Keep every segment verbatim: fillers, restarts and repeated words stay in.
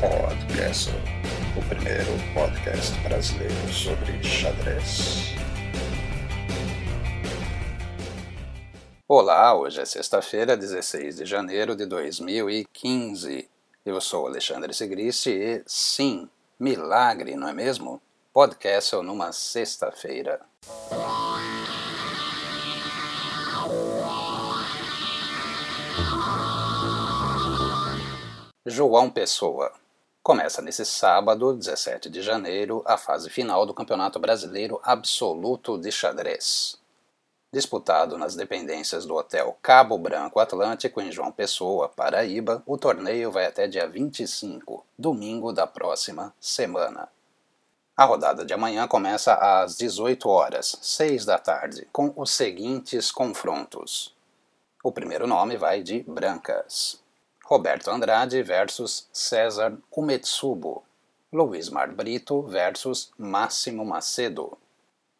Podcast, o primeiro podcast brasileiro sobre xadrez. Olá, hoje é sexta-feira, dezesseis de janeiro de dois mil e quinze. Eu sou Alexandre Sigristi e, sim, milagre, não é mesmo? Podcast numa sexta-feira. João Pessoa. Começa nesse sábado, dezessete de janeiro, a fase final do Campeonato Brasileiro Absoluto de Xadrez. Disputado nas dependências do Hotel Cabo Branco Atlântico, em João Pessoa, Paraíba, o torneio vai até dia vinte e cinco, domingo da próxima semana. A rodada de amanhã começa às dezoito horas, seis da tarde, com os seguintes confrontos. O primeiro nome vai de brancas. Roberto Andrade versus César Kumetsubo. Luiz Marbrito versus Máximo Macedo.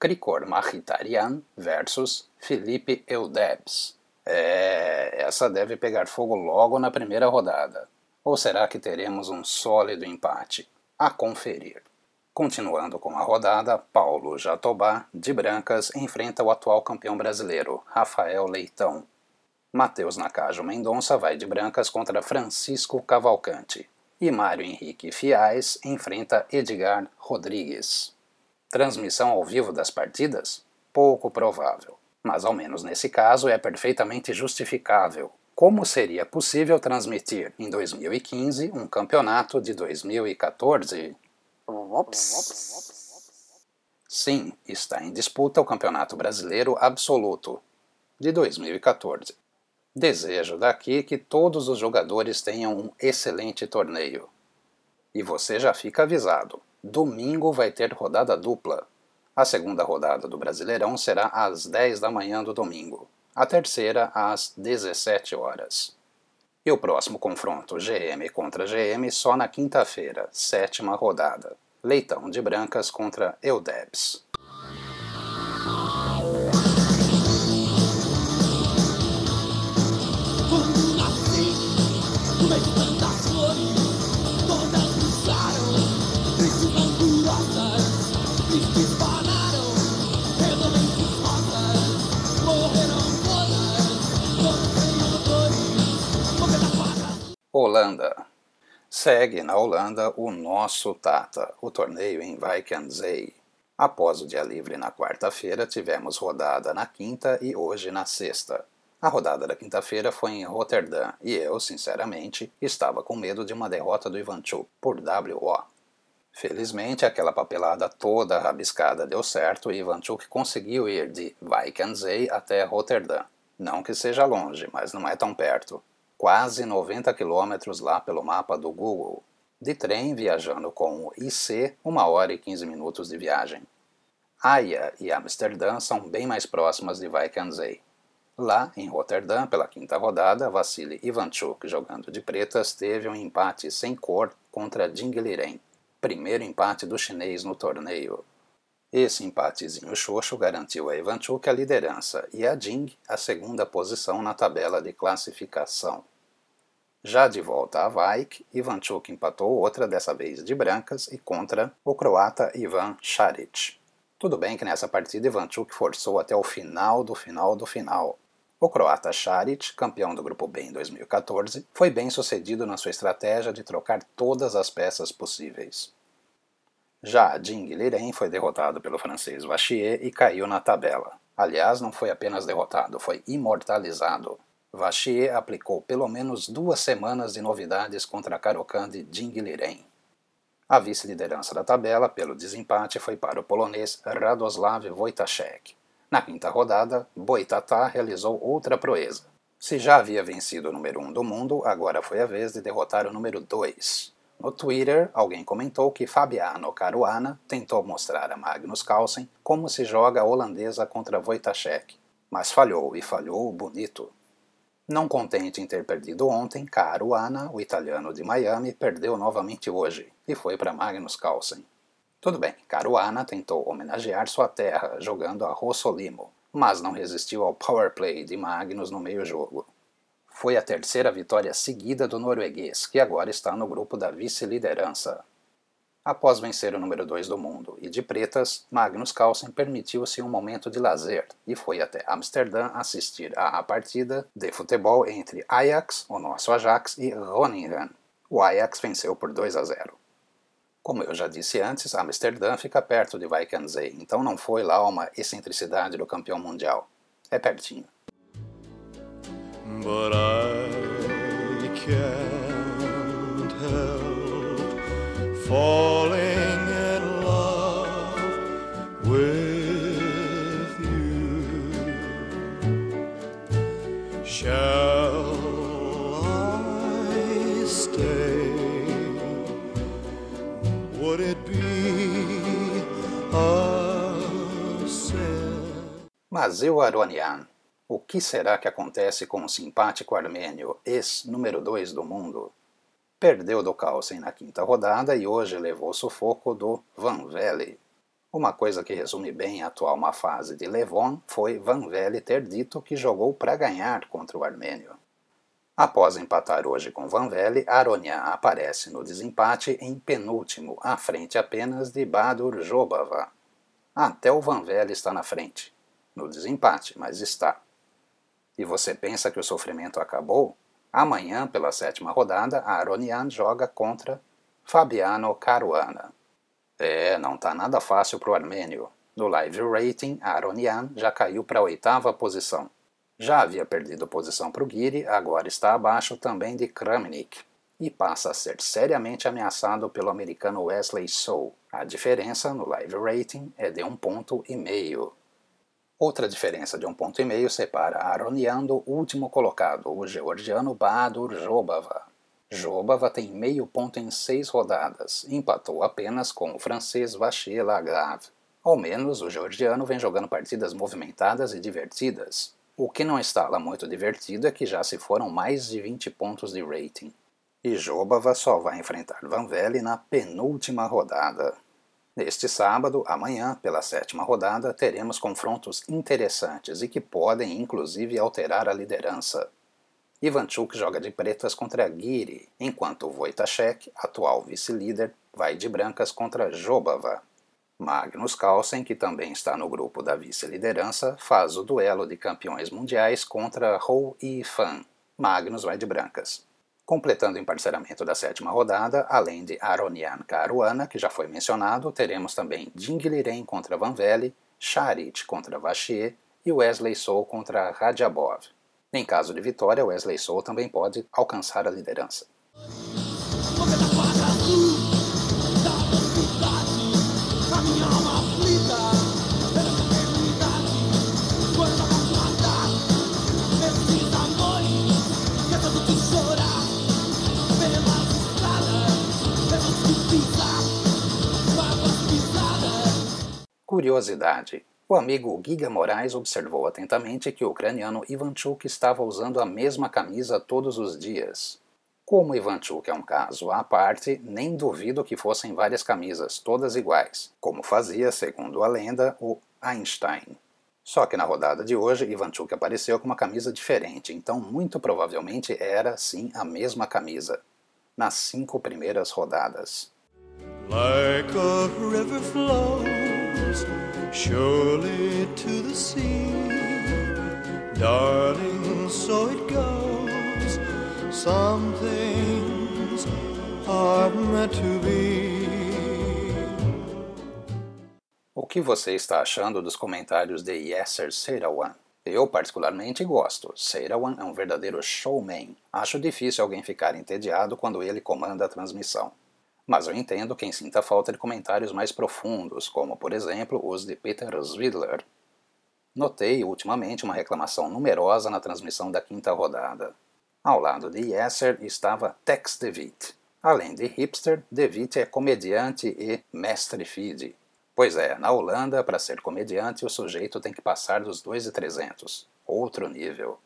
Cricor Maritarian versus Felipe El Debs. É, essa deve pegar fogo logo na primeira rodada. Ou será que teremos um sólido empate? A conferir. Continuando com a rodada, Paulo Jatobá, de brancas, enfrenta o atual campeão brasileiro, Rafael Leitão. Matheus Nakajo Mendonça vai de brancas contra Francisco Cavalcante. E Mário Henrique Fiais enfrenta Edgar Rodrigues. Transmissão ao vivo das partidas? Pouco provável. Mas ao menos nesse caso é perfeitamente justificável. Como seria possível transmitir em dois mil e quinze um campeonato de dois mil e quatorze? Ops. Sim, está em disputa o Campeonato Brasileiro Absoluto de dois mil e quatorze. Desejo daqui que todos os jogadores tenham um excelente torneio. E você já fica avisado, domingo vai ter rodada dupla. A segunda rodada do Brasileirão será às dez da manhã do domingo, a terceira às dezessete horas. E o próximo confronto G M contra G M só na quinta-feira, sétima rodada. Leitão de brancas contra Eudebs. Holanda. Segue na Holanda o nosso Tata, o torneio em Wijk aan Zee. Após o dia livre na quarta-feira, tivemos rodada na quinta e hoje na sexta. A rodada da quinta-feira foi em Roterdã e eu, sinceramente, estava com medo de uma derrota do Ivanchuk por W O. Felizmente, aquela papelada toda rabiscada deu certo e Ivanchuk conseguiu ir de Wijk aan Zee até Roterdã. Não que seja longe, mas não é tão perto. Quase noventa quilômetros lá pelo mapa do Google. De trem, viajando com o I C, uma hora e quinze minutos de viagem. Haia e Amsterdã são bem mais próximas de Wijk aan Zee. Lá, em Roterdã, pela quinta rodada, Vassili Ivanchuk, jogando de pretas, teve um empate sem cor contra Ding Liren, primeiro empate do chinês no torneio. Esse empatezinho xoxo garantiu a Ivanchuk a liderança e a Ding a segunda posição na tabela de classificação. Já de volta a Wijk, Ivanchuk empatou outra, dessa vez de brancas, e contra o croata Ivan Šarić. Tudo bem que nessa partida Ivanchuk forçou até o final do final do final. O croata Šarić, campeão do Grupo B em dois mil e quatorze, foi bem sucedido na sua estratégia de trocar todas as peças possíveis. Já Ding Liren foi derrotado pelo francês Vachier e caiu na tabela. Aliás, não foi apenas derrotado, foi imortalizado. Vachier aplicou pelo menos duas semanas de novidades contra a Caro-Kann de Ding Liren. A vice-liderança da tabela, pelo desempate, foi para o polonês Radoslav Wojtaszek. Na quinta rodada, Boitatá realizou outra proeza. Se já havia vencido o número um do mundo, agora foi a vez de derrotar o número dois. No Twitter, alguém comentou que Fabiano Caruana tentou mostrar a Magnus Carlsen como se joga a holandesa contra Wojtaszek, mas falhou, e falhou bonito. Não contente em ter perdido ontem, Caruana, o italiano de Miami, perdeu novamente hoje, e foi para Magnus Carlsen. Tudo bem, Caruana tentou homenagear sua terra, jogando a Rossolimo, mas não resistiu ao power play de Magnus no meio-jogo. Foi a terceira vitória seguida do norueguês, que agora está no grupo da vice-liderança. Após vencer o número dois do mundo e de pretas, Magnus Carlsen permitiu-se um momento de lazer e foi até Amsterdã assistir à partida de futebol entre Ajax, o nosso Ajax, e Groningen. O Ajax venceu por dois a zero. Como eu já disse antes, Amsterdã fica perto de Wijk aan Zee, então não foi lá uma excentricidade do campeão mundial. É pertinho. But I can't help falling in love with you. Shall I stay? Would it be a sin? Vassili Ivanchuk. O que será que acontece com o simpático armênio, ex-número dois do mundo? Perdeu do Carlsen na quinta rodada e hoje levou o sufoco do Van Wely. Uma coisa que resume bem a atual má fase de Levon foi Van Wely ter dito que jogou para ganhar contra o armênio. Após empatar hoje com Van Wely, Aronian aparece no desempate em penúltimo, à frente apenas de Baadur Jobava. Até o Van Wely está na frente, no desempate, mas está. E você pensa que o sofrimento acabou? Amanhã, pela sétima rodada, a Aronian joga contra Fabiano Caruana. É, não tá nada fácil pro armênio. No live rating, a Aronian já caiu para a oitava posição. Já havia perdido posição pro Giri, agora está abaixo também de Kramnik. E passa a ser seriamente ameaçado pelo americano Wesley So. A diferença no live rating é de um ponto e meio. Outra diferença de um ponto e meio separa a Aronian do último colocado, o georgiano Baadur Jobava. Jobava tem meio ponto em seis rodadas, empatou apenas com o francês Vachier-Lagrave. Ao menos, o georgiano vem jogando partidas movimentadas e divertidas. O que não está lá muito divertido é que já se foram mais de vinte pontos de rating. E Jobava só vai enfrentar Van Wely na penúltima rodada. Neste sábado, amanhã, pela sétima rodada, teremos confrontos interessantes e que podem, inclusive, alterar a liderança. Ivanchuk joga de pretas contra Giri, enquanto Wojtaszek, atual vice-líder, vai de brancas contra Jobava. Magnus Carlsen, que também está no grupo da vice-liderança, faz o duelo de campeões mundiais contra Ho e Fan. Magnus vai de brancas. Completando o emparceramento da sétima rodada, além de Aronian Caruana, que já foi mencionado, teremos também Ding Liren contra Van Wely, Šarić contra Vachier e Wesley So contra Radjabov. Em caso de vitória, Wesley So também pode alcançar a liderança. Curiosidade. O amigo Giga Moraes observou atentamente que o ucraniano Ivanchuk estava usando a mesma camisa todos os dias. Como Ivanchuk é um caso à parte, nem duvido que fossem várias camisas, todas iguais, como fazia, segundo a lenda, o Einstein. Só que na rodada de hoje, Ivanchuk apareceu com uma camisa diferente, então muito provavelmente era, sim, a mesma camisa. Nas cinco primeiras rodadas. Like a river flow. Surely to the sea, darling, so it goes. Some things are meant to be. O que você está achando dos comentários de Yasser Seirawan? Eu particularmente gosto. Seirawan é um verdadeiro showman. Acho difícil alguém ficar entediado quando ele comanda a transmissão. Mas eu entendo quem sinta falta de comentários mais profundos, como, por exemplo, os de Peter Swidler. Notei, ultimamente, uma reclamação numerosa na transmissão da quinta rodada. Ao lado de Yasser estava Tex de Wit. Além de hipster, de Wit é comediante e mestre feed. Pois é, na Holanda, para ser comediante, o sujeito tem que passar dos dois mil e trezentos. Outro nível.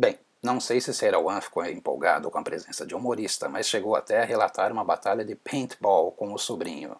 Bem, não sei se Seirawan ficou empolgado com a presença de humorista, mas chegou até a relatar uma batalha de paintball com o sobrinho.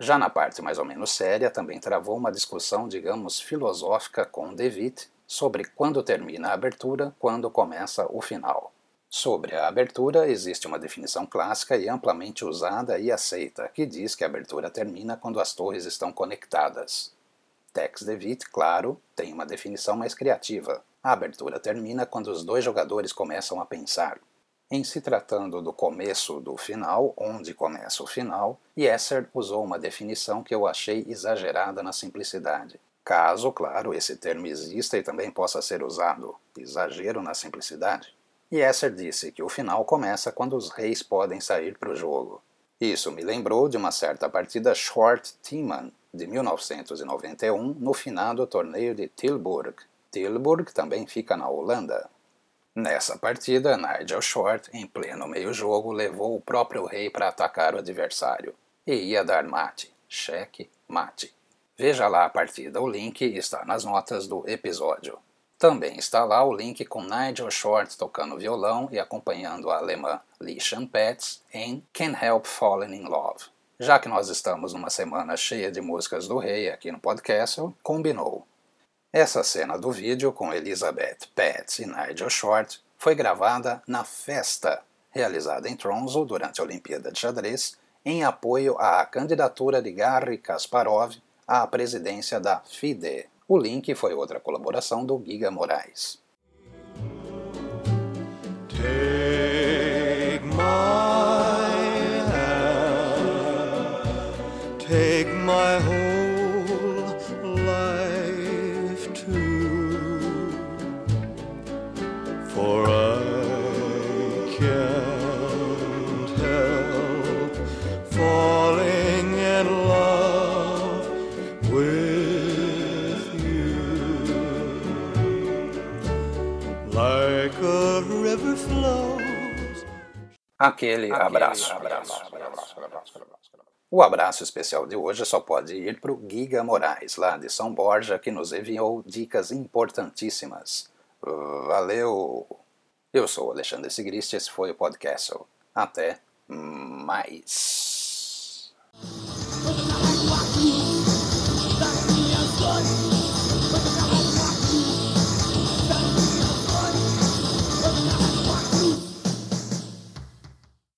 Já na parte mais ou menos séria, também travou uma discussão, digamos, filosófica com De Wit sobre quando termina a abertura, quando começa o final. Sobre a abertura, existe uma definição clássica e amplamente usada e aceita, que diz que a abertura termina quando as torres estão conectadas. Tex de Wit, claro, tem uma definição mais criativa. A abertura termina quando os dois jogadores começam a pensar. Em se tratando do começo do final, onde começa o final, Yasser usou uma definição que eu achei exagerada na simplicidade. Caso, claro, esse termo exista e também possa ser usado. Exagero na simplicidade. Yasser disse que o final começa quando os reis podem sair para o jogo. Isso me lembrou de uma certa partida Short-Timan, de mil novecentos e noventa e um, no finado torneio de Tilburg. Tilburg também fica na Holanda. Nessa partida, Nigel Short, em pleno meio-jogo, levou o próprio rei para atacar o adversário. E ia dar mate. Cheque, mate. Veja lá a partida, o link está nas notas do episódio. Também está lá o link com Nigel Short tocando violão e acompanhando a alemã Lee Champetz em Can't Help Falling in Love. Já que nós estamos numa semana cheia de músicas do rei aqui no podcast, combinou. Essa cena do vídeo com Elizabeth, Pat e Nigel Short foi gravada na festa, realizada em Tromsø durante a Olimpíada de Xadrez, em apoio à candidatura de Garry Kasparov à presidência da F I D E. O link foi outra colaboração do Giga Moraes. Take my hand, take my whole. Aquele, Aquele abraço. Abraço. O abraço especial de hoje só pode ir para o Giga Moraes, lá de São Borja, que nos enviou dicas importantíssimas. Valeu! Eu sou o Alexandre Sigristi, esse foi o podcast. Até mais!